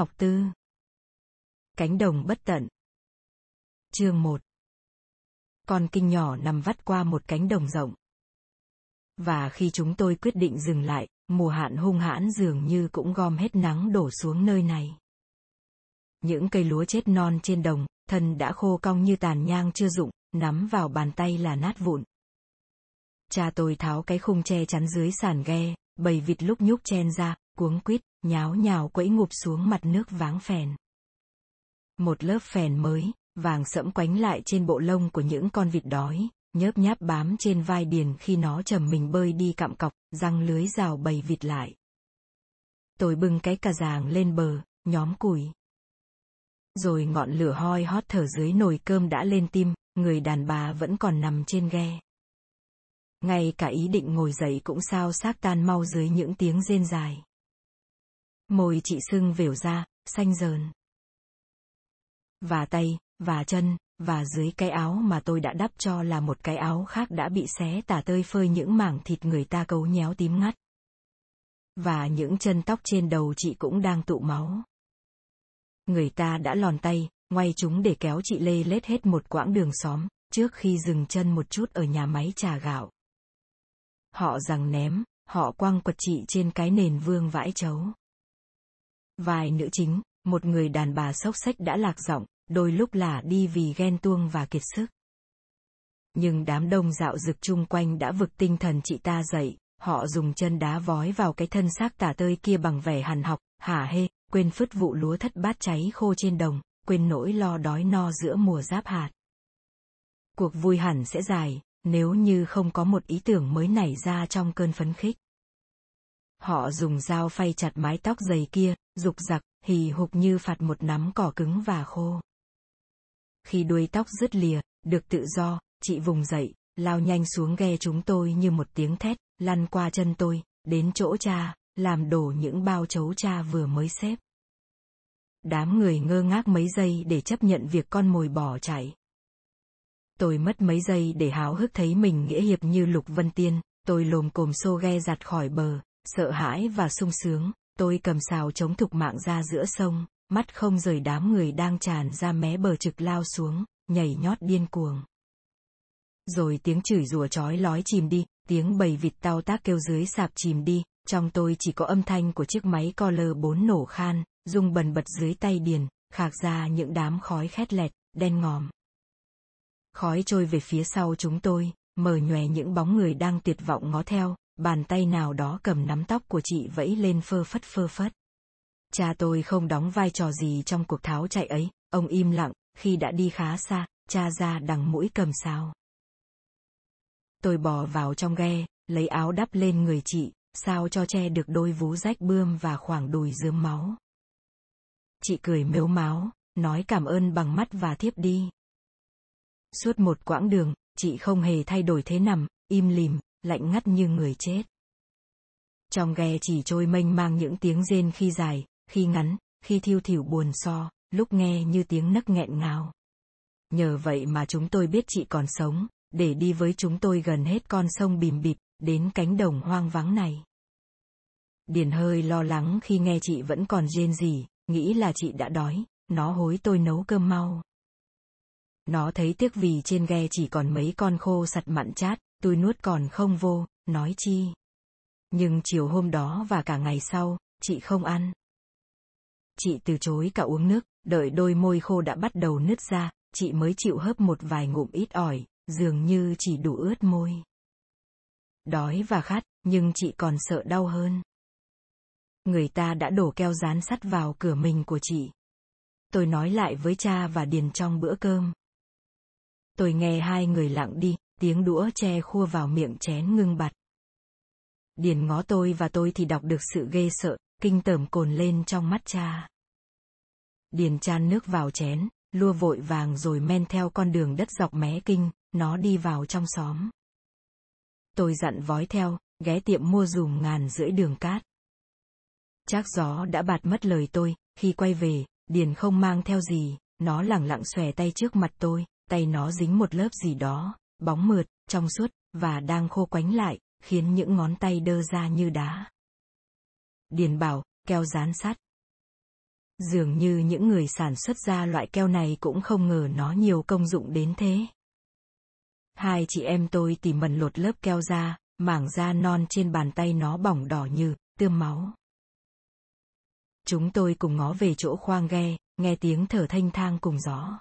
Ngọc Tư. Cánh đồng bất tận. Chương 1. Con kinh nhỏ nằm vắt qua một cánh đồng rộng. Và khi chúng tôi quyết định dừng lại, mùa hạn hung hãn dường như cũng gom hết nắng đổ xuống nơi này. Những cây lúa chết non trên đồng, thân đã khô cong như tàn nhang chưa rụng, nắm vào bàn tay là nát vụn. Cha tôi tháo cái khung che chắn dưới sàn ghe, bầy vịt lúc nhúc chen ra, cuống quýt, nháo nhào quẫy ngụp xuống mặt nước váng phèn. Một lớp phèn mới, vàng sẫm quánh lại trên bộ lông của những con vịt đói, nhớp nháp bám trên vai Điền khi nó trầm mình bơi đi cạm cọc, răng lưới rào bầy vịt lại. Tôi bưng cái cà giàng lên bờ, nhóm củi. Rồi ngọn lửa hoi hót thở dưới nồi cơm đã lên tim, người đàn bà vẫn còn nằm trên ghe. Ngay cả ý định ngồi dậy cũng sao xác tan mau dưới những tiếng rên dài. Môi chị sưng vểu ra, xanh rờn. Và tay, và chân, và dưới cái áo mà tôi đã đắp cho là một cái áo khác đã bị xé tả tơi phơi những mảng thịt người ta cấu nhéo tím ngắt. Và những chân tóc trên đầu chị cũng đang tụ máu. Người ta đã lòn tay, ngoay chúng để kéo chị lê lết hết một quãng đường xóm, trước khi dừng chân một chút ở nhà máy trà gạo. Họ giằng ném, họ quăng quật chị trên cái nền vương vãi chấu. Vài nữ chính, một người đàn bà xốc xếch đã lạc giọng, đôi lúc lả đi vì ghen tuông và kiệt sức. Nhưng đám đông dạo dực chung quanh đã vực tinh thần chị ta dậy, họ dùng chân đá vói vào cái thân xác tả tơi kia bằng vẻ hằn học, hả hê, quên phứt vụ lúa thất bát cháy khô trên đồng, quên nỗi lo đói no giữa mùa giáp hạt. Cuộc vui hẳn sẽ dài, nếu như không có một ý tưởng mới nảy ra trong cơn phấn khích. Họ dùng dao phay chặt mái tóc dày kia, rục rặc, hì hục như phạt một nắm cỏ cứng và khô. Khi đuôi tóc rứt lìa, được tự do, chị vùng dậy, lao nhanh xuống ghe chúng tôi như một tiếng thét, lăn qua chân tôi, đến chỗ cha, làm đổ những bao chấu cha vừa mới xếp. Đám người ngơ ngác mấy giây để chấp nhận việc con mồi bỏ chạy. Tôi mất mấy giây để háo hức thấy mình nghĩa hiệp như Lục Vân Tiên, tôi lồm cồm xô ghe giặt khỏi bờ, sợ hãi và sung sướng, tôi cầm sào chống thục mạng ra giữa sông, mắt không rời đám người đang tràn ra mé bờ trực lao xuống, nhảy nhót điên cuồng. Rồi tiếng chửi rủa chói lói chìm đi, tiếng bầy vịt tao tác kêu dưới sạp chìm đi, trong tôi chỉ có âm thanh của chiếc máy color 4 nổ khan, rung bần bật dưới tay Điền, khạc ra những đám khói khét lẹt, đen ngòm. Khói trôi về phía sau chúng tôi, mờ nhòe những bóng người đang tuyệt vọng ngó theo, bàn tay nào đó cầm nắm tóc của chị vẫy lên phơ phất. Cha tôi không đóng vai trò gì trong cuộc tháo chạy ấy, ông im lặng, khi đã đi khá xa, cha ra đằng mũi cầm sào. Tôi bò vào trong ghe, lấy áo đắp lên người chị, sao cho che được đôi vú rách bươm và khoảng đùi rớm máu. Chị cười mếu máu, nói cảm ơn bằng mắt và thiếp đi. Suốt một quãng đường, chị không hề thay đổi thế nằm, im lìm, lạnh ngắt như người chết. Trong ghe chỉ trôi mênh mang những tiếng rên khi dài, khi ngắn, khi thiêu thỉu buồn so, lúc nghe như tiếng nấc nghẹn ngào. Nhờ vậy mà chúng tôi biết chị còn sống, để đi với chúng tôi gần hết con sông bìm bịt, đến cánh đồng hoang vắng này. Điền hơi lo lắng khi nghe chị vẫn còn rên rỉ, nghĩ là chị đã đói, nó hối tôi nấu cơm mau. Nó thấy tiếc vì trên ghe chỉ còn mấy con khô sặt mặn chát, tôi nuốt còn không vô, nói chi. Nhưng chiều hôm đó và cả ngày sau, chị không ăn. Chị từ chối cả uống nước, đợi đôi môi khô đã bắt đầu nứt ra, chị mới chịu hớp một vài ngụm ít ỏi, dường như chỉ đủ ướt môi. Đói và khát, nhưng chị còn sợ đau hơn. Người ta đã đổ keo dán sắt vào cửa mình của chị. Tôi nói lại với cha và Điền trong bữa cơm. Tôi nghe hai người lặng đi, tiếng đũa tre khua vào miệng chén ngưng bặt. Điền ngó tôi và tôi thì đọc được sự ghê sợ, kinh tởm cồn lên trong mắt cha. Điền chan nước vào chén, lua vội vàng rồi men theo con đường đất dọc mé kinh, nó đi vào trong xóm. Tôi dặn vói theo, ghé tiệm mua dùm 1,5 ngàn đường cát. Chắc gió đã bạt mất lời tôi, khi quay về, Điền không mang theo gì, nó lẳng lặng xòe tay trước mặt tôi, tay nó dính một lớp gì đó, bóng mượt, trong suốt, và đang khô quánh lại, khiến những ngón tay đơ ra như đá. Điền bảo, keo dán sắt. Dường như những người sản xuất ra loại keo này cũng không ngờ nó nhiều công dụng đến thế. Hai chị em tôi tìm mần lột lớp keo ra, mảng da non trên bàn tay nó bỏng đỏ như tươm máu. Chúng tôi cùng ngó về chỗ khoang ghe, nghe tiếng thở thênh thang cùng gió.